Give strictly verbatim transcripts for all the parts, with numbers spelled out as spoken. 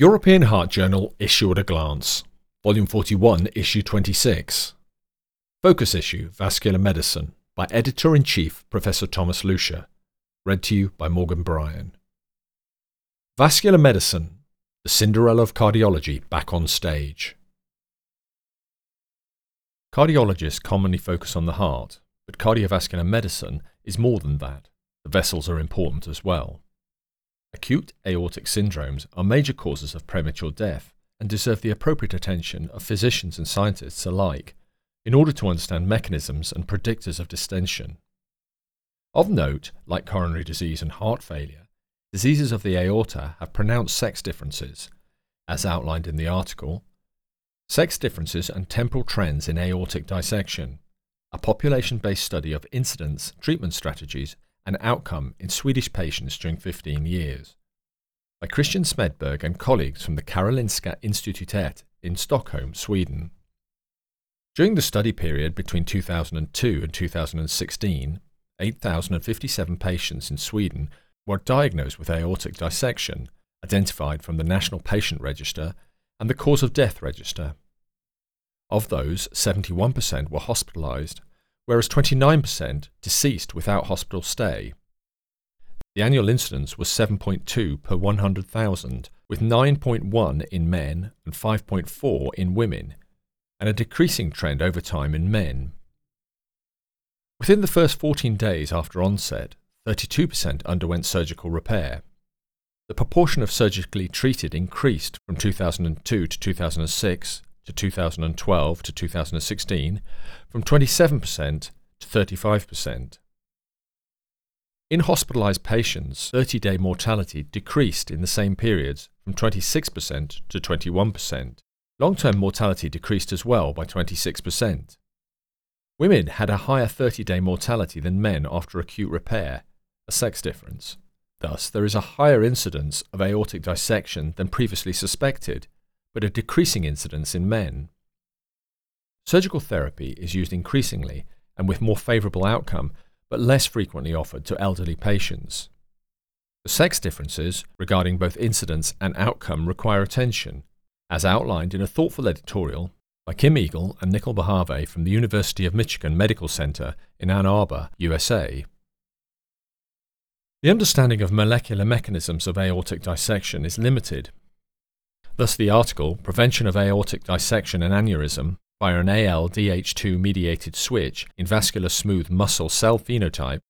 European Heart Journal, Issue at a Glance, Volume forty-one, Issue twenty-six. Focus issue, Vascular Medicine, by Editor-in-Chief Professor Thomas Lucia. Read to you by Morgan Bryan. Vascular Medicine, the Cinderella of Cardiology back on stage. Cardiologists commonly focus on the heart, but cardiovascular medicine is more than that. The vessels are important as well. Acute aortic syndromes are major causes of premature death and deserve the appropriate attention of physicians and scientists alike in order to understand mechanisms and predictors of distension. Of note, like coronary disease and heart failure, diseases of the aorta have pronounced sex differences, as outlined in the article, Sex Differences and Temporal Trends in Aortic Dissection, a population-based study of incidence, treatment strategies, and outcome in Swedish patients during fifteen years, by Christian Smedberg and colleagues from the Karolinska Institutet in Stockholm, Sweden. During the study period between two thousand two and two thousand sixteen, eight thousand fifty-seven patients in Sweden were diagnosed with aortic dissection, identified from the National Patient Register and the Cause of Death Register. Of those, seventy-one percent were hospitalized, whereas twenty-nine percent deceased without hospital stay. The annual incidence was seven point two per one hundred thousand, with nine point one in men and five point four in women, and a decreasing trend over time in men. Within the first fourteen days after onset, thirty-two percent underwent surgical repair. The proportion of surgically treated increased from two thousand two to two thousand six, to two thousand twelve to two thousand sixteen, from twenty-seven percent to thirty-five percent. In hospitalized patients, thirty-day mortality decreased in the same periods from twenty-six percent to twenty-one percent. Long-term mortality decreased as well by twenty-six percent. Women had a higher thirty-day mortality than men after acute repair, a sex difference. Thus, there is a higher incidence of aortic dissection than previously suspected, but a decreasing incidence in men. Surgical therapy is used increasingly and with more favourable outcome, but less frequently offered to elderly patients. The sex differences regarding both incidence and outcome require attention, as outlined in a thoughtful editorial by Kim Eagle and Nicole Bahave from the University of Michigan Medical Center in Ann Arbor, U S A. The understanding of molecular mechanisms of aortic dissection is limited. Thus the article, Prevention of Aortic Dissection and Aneurysm via an A L D H two mediated switch in vascular smooth muscle cell phenotype,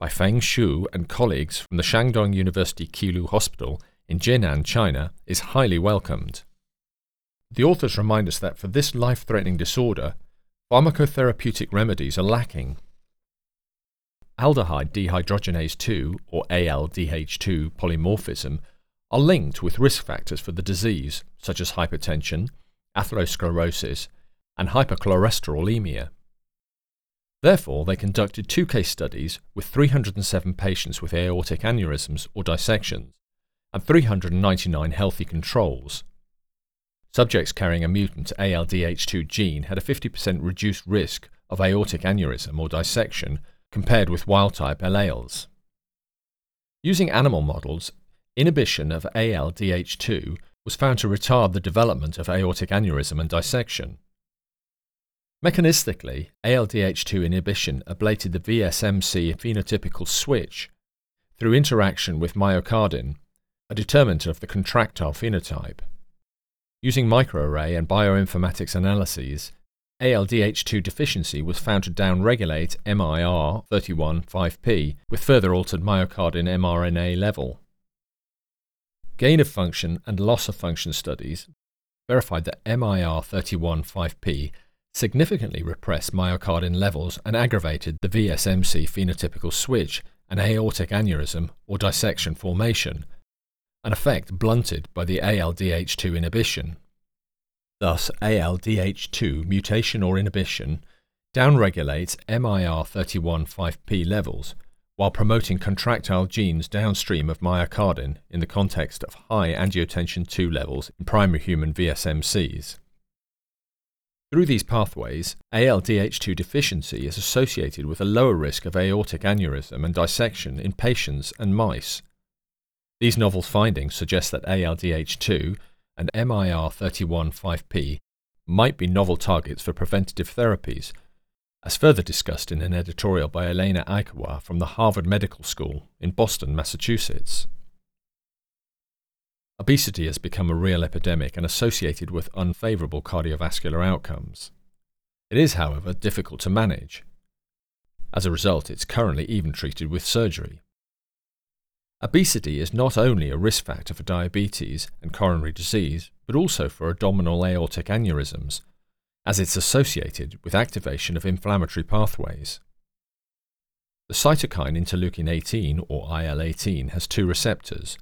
by Feng Shu and colleagues from the Shandong University Qilu Hospital in Jinan, China, is highly welcomed. The authors remind us that for this life-threatening disorder, pharmacotherapeutic remedies are lacking. Aldehyde dehydrogenase two, or A L D H two polymorphism, are linked with risk factors for the disease, such as hypertension, atherosclerosis, and hypercholesterolemia. Therefore, they conducted two case studies with three hundred seven patients with aortic aneurysms or dissections, and three hundred ninety-nine healthy controls. Subjects carrying a mutant A L D H two gene had a fifty percent reduced risk of aortic aneurysm or dissection compared with wild-type alleles. Using animal models, inhibition of A L D H two was found to retard the development of aortic aneurysm and dissection. Mechanistically, A L D H two inhibition ablated the V S M C phenotypical switch through interaction with myocardin, a determinant of the contractile phenotype. Using microarray and bioinformatics analyses, A L D H two deficiency was found to downregulate M I R thirty-one five P with further altered myocardin mRNA level. Gain of function and loss of function studies verified that M I R thirty-one five P significantly repressed myocardin levels and aggravated the V S M C phenotypical switch and aortic aneurysm or dissection formation, an effect blunted by the A L D H two inhibition. Thus, A L D H two mutation or inhibition downregulates M I R thirty-one five P levels while promoting contractile genes downstream of myocardin in the context of high angiotensin two levels in primary human V S M Cs. Through these pathways, A L D H two deficiency is associated with a lower risk of aortic aneurysm and dissection in patients and mice. These novel findings suggest that A L D H two and M I R thirty-one five P might be novel targets for preventative therapies, as further discussed in an editorial by Elena Aikawa from the Harvard Medical School in Boston, Massachusetts. Obesity has become a real epidemic and associated with unfavorable cardiovascular outcomes. It is, however, difficult to manage. As a result, it's currently even treated with surgery. Obesity is not only a risk factor for diabetes and coronary disease, but also for abdominal aortic aneurysms, as it's associated with activation of inflammatory pathways. The cytokine interleukin eighteen, or I L eighteen, has two receptors,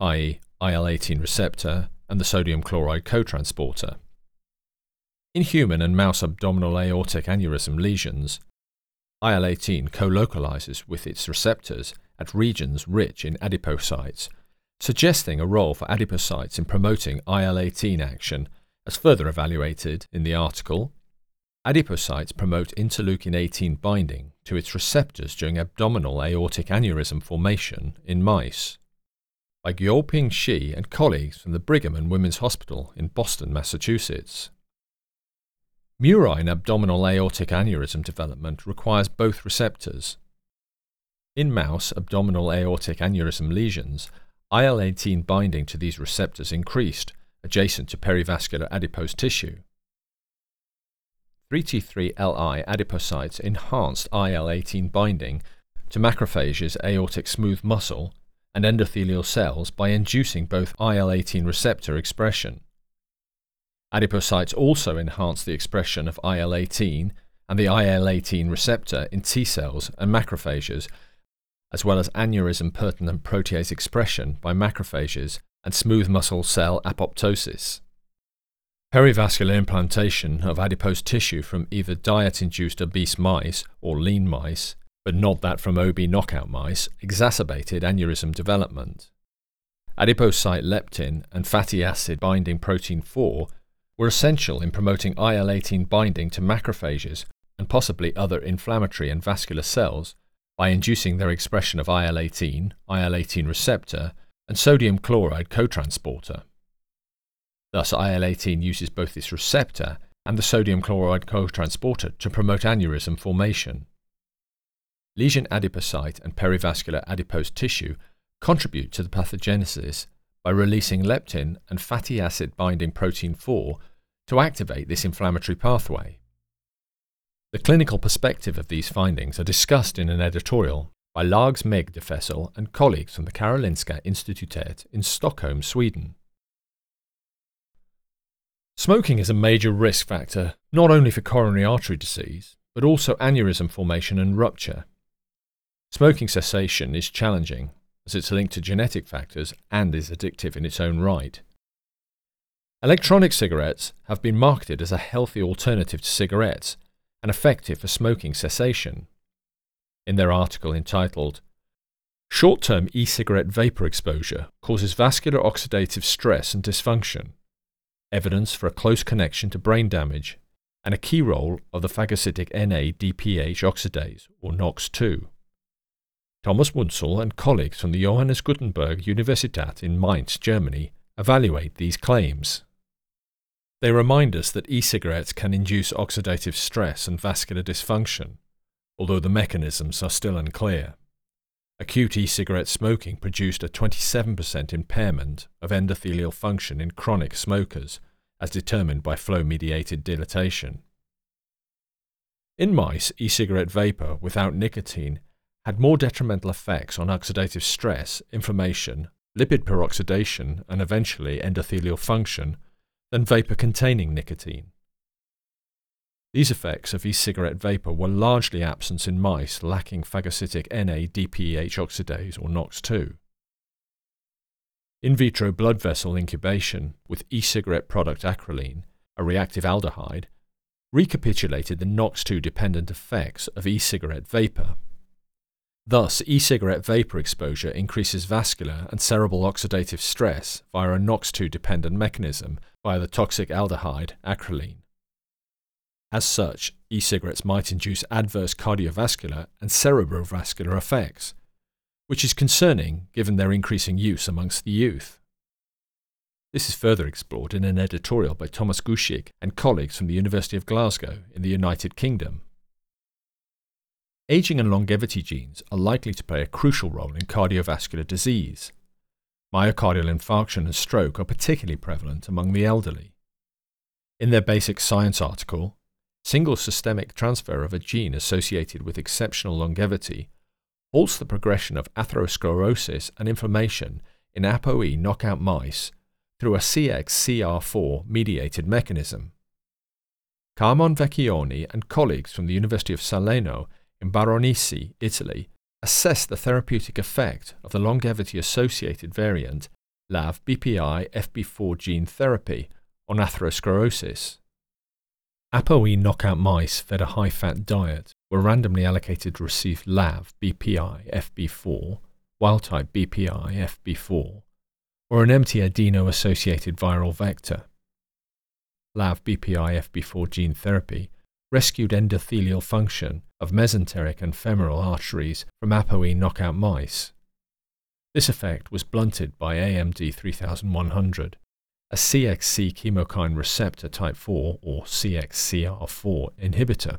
that is, I L eighteen receptor and the sodium chloride cotransporter. In human and mouse abdominal aortic aneurysm lesions, I L eighteen co-localizes with its receptors at regions rich in adipocytes, suggesting a role for adipocytes in promoting I L eighteen action. As further evaluated in the article, adipocytes promote interleukin eighteen binding to its receptors during abdominal aortic aneurysm formation in mice, by Guoping Shi and colleagues from the Brigham and Women's Hospital in Boston, Massachusetts. Murine abdominal aortic aneurysm development requires both receptors. In mouse abdominal aortic aneurysm lesions, I L eighteen binding to these receptors increased, adjacent to perivascular adipose tissue. three T three L one adipocytes enhanced I L eighteen binding to macrophages' aortic smooth muscle and endothelial cells by inducing both I L eighteen receptor expression. Adipocytes also enhance the expression of I L eighteen and the I L eighteen receptor in T cells and macrophages, as well as aneurysm-pertinent protease expression by macrophages and smooth muscle cell apoptosis. Perivascular implantation of adipose tissue from either diet-induced obese mice or lean mice, but not that from O B knockout mice, exacerbated aneurysm development. Adipocyte leptin and fatty acid binding protein four were essential in promoting I L eighteen binding to macrophages and possibly other inflammatory and vascular cells by inducing their expression of I L eighteen, I L eighteen receptor, and sodium chloride cotransporter. Thus, I L eighteen uses both this receptor and the sodium chloride cotransporter to promote aneurysm formation. Lesion adipocyte and perivascular adipose tissue contribute to the pathogenesis by releasing leptin and fatty acid binding protein four to activate this inflammatory pathway. The clinical perspective of these findings are discussed in an editorial by Lars Maegdefessel and colleagues from the Karolinska Institutet in Stockholm, Sweden. Smoking is a major risk factor not only for coronary artery disease, but also aneurysm formation and rupture. Smoking cessation is challenging, as it's linked to genetic factors and is addictive in its own right. Electronic cigarettes have been marketed as a healthy alternative to cigarettes and effective for smoking cessation. In their article entitled, "Short-term e-cigarette vapor exposure causes vascular oxidative stress and dysfunction, evidence for a close connection to brain damage and a key role of the phagocytic N A D P H oxidase, or NOx two. Thomas Munzel and colleagues from the Johannes Gutenberg Universität in Mainz, Germany, evaluate these claims. They remind us that e-cigarettes can induce oxidative stress and vascular dysfunction, although the mechanisms are still unclear. Acute e-cigarette smoking produced a twenty-seven percent impairment of endothelial function in chronic smokers, as determined by flow-mediated dilatation. In mice, e-cigarette vapor without nicotine had more detrimental effects on oxidative stress, inflammation, lipid peroxidation, and eventually endothelial function than vapor containing nicotine. These effects of e-cigarette vapor were largely absent in mice lacking phagocytic N A D P H oxidase, or NOx two. In vitro blood vessel incubation with e-cigarette product acrolein, a reactive aldehyde, recapitulated the NOx two dependent effects of e-cigarette vapor. Thus, e-cigarette vapor exposure increases vascular and cerebral oxidative stress via a NOx two dependent mechanism via the toxic aldehyde acrolein. As such, e-cigarettes might induce adverse cardiovascular and cerebrovascular effects, which is concerning given their increasing use amongst the youth. This is further explored in an editorial by Thomas Guschig and colleagues from the University of Glasgow in the United Kingdom. Aging and longevity genes are likely to play a crucial role in cardiovascular disease. Myocardial infarction and stroke are particularly prevalent among the elderly. In their Basic Science article, single systemic transfer of a gene associated with exceptional longevity halts the progression of atherosclerosis and inflammation in APOE knockout mice through a C X C R four mediated mechanism. Carmon Vecchioni and colleagues from the University of Salerno in Baronisi, Italy, assess the therapeutic effect of the longevity-associated variant L A V B P I F B four gene therapy on atherosclerosis. APOE knockout mice fed a high-fat diet were randomly allocated to receive L A V B P I F B four, wild-type B P I F B four, or an empty adeno-associated viral vector. L A V B P I F B four gene therapy rescued endothelial function of mesenteric and femoral arteries from APOE knockout mice. This effect was blunted by A M D thirty-one hundred, a C X C chemokine receptor type four or C X C R four inhibitor.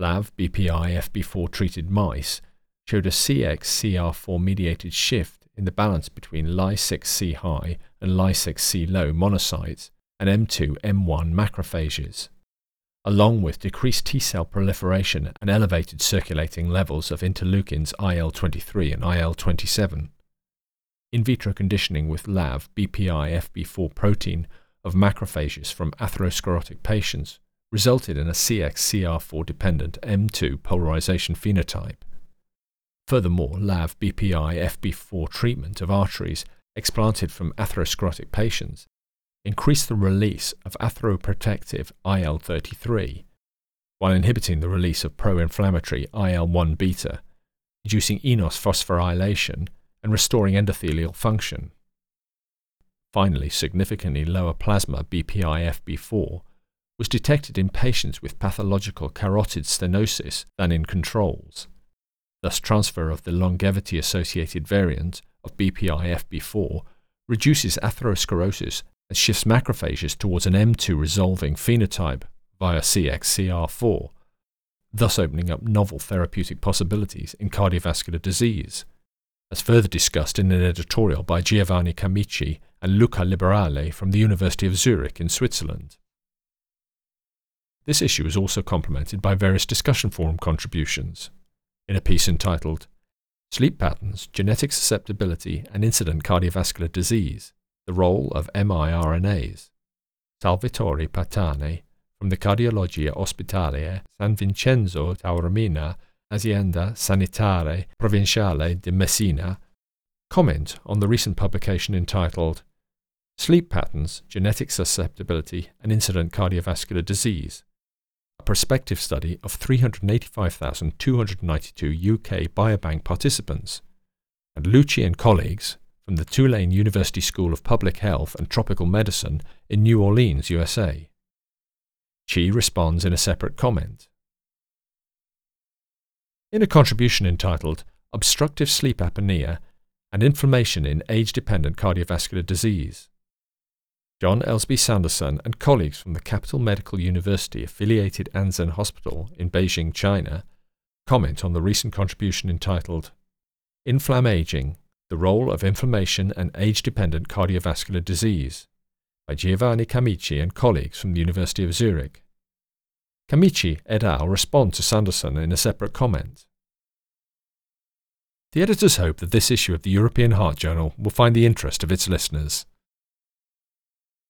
L A V B P I F B four treated mice showed a C X C R four mediated shift in the balance between Ly six C high and Ly six C low monocytes and M two M one macrophages, along with decreased T-cell proliferation and elevated circulating levels of interleukins I L twenty-three and I L twenty-seven. In vitro conditioning with L A V B P I F B four protein of macrophages from atherosclerotic patients resulted in a C X C R four dependent M two polarization phenotype. Furthermore, L A V B P I F B four treatment of arteries explanted from atherosclerotic patients increased the release of atheroprotective I L thirty-three, while inhibiting the release of pro-inflammatory I L one beta, inducing enos phosphorylation and restoring endothelial function. Finally, significantly lower plasma B P I F B four was detected in patients with pathological carotid stenosis than in controls. Thus, transfer of the longevity-associated variant of B P I F B four reduces atherosclerosis and shifts macrophages towards an M two resolving phenotype via C X C R four, thus opening up novel therapeutic possibilities in cardiovascular disease, as further discussed in an editorial by Giovanni Camici and Luca Liberale from the University of Zurich in Switzerland. This issue is also complemented by various discussion forum contributions. In a piece entitled "Sleep Patterns, Genetic Susceptibility and Incident Cardiovascular Disease, the Role of M I R N As," Salvatore Patane from the Cardiologia Ospedaliere San Vincenzo Taormina Azienda Sanitare Provinciale di Messina, comment on the recent publication entitled "Sleep Patterns, Genetic Susceptibility and Incident Cardiovascular Disease, a Prospective Study of three hundred eighty-five thousand two hundred ninety-two U K Biobank Participants," and Lucci and colleagues from the Tulane University School of Public Health and Tropical Medicine in New Orleans, U S A. Chi responds in a separate comment. In a contribution entitled "Obstructive Sleep Apnea and Inflammation in Age-Dependent Cardiovascular Disease," John Elsby Sanderson and colleagues from the Capital Medical University-affiliated Anzhen Hospital in Beijing, China, comment on the recent contribution entitled "Inflammaging: The Role of Inflammation and Age-Dependent Cardiovascular Disease" by Giovanni Camici and colleagues from the University of Zurich. Camici et al. Respond to Sanderson in a separate comment. The editors hope that this issue of the European Heart Journal will find the interest of its listeners.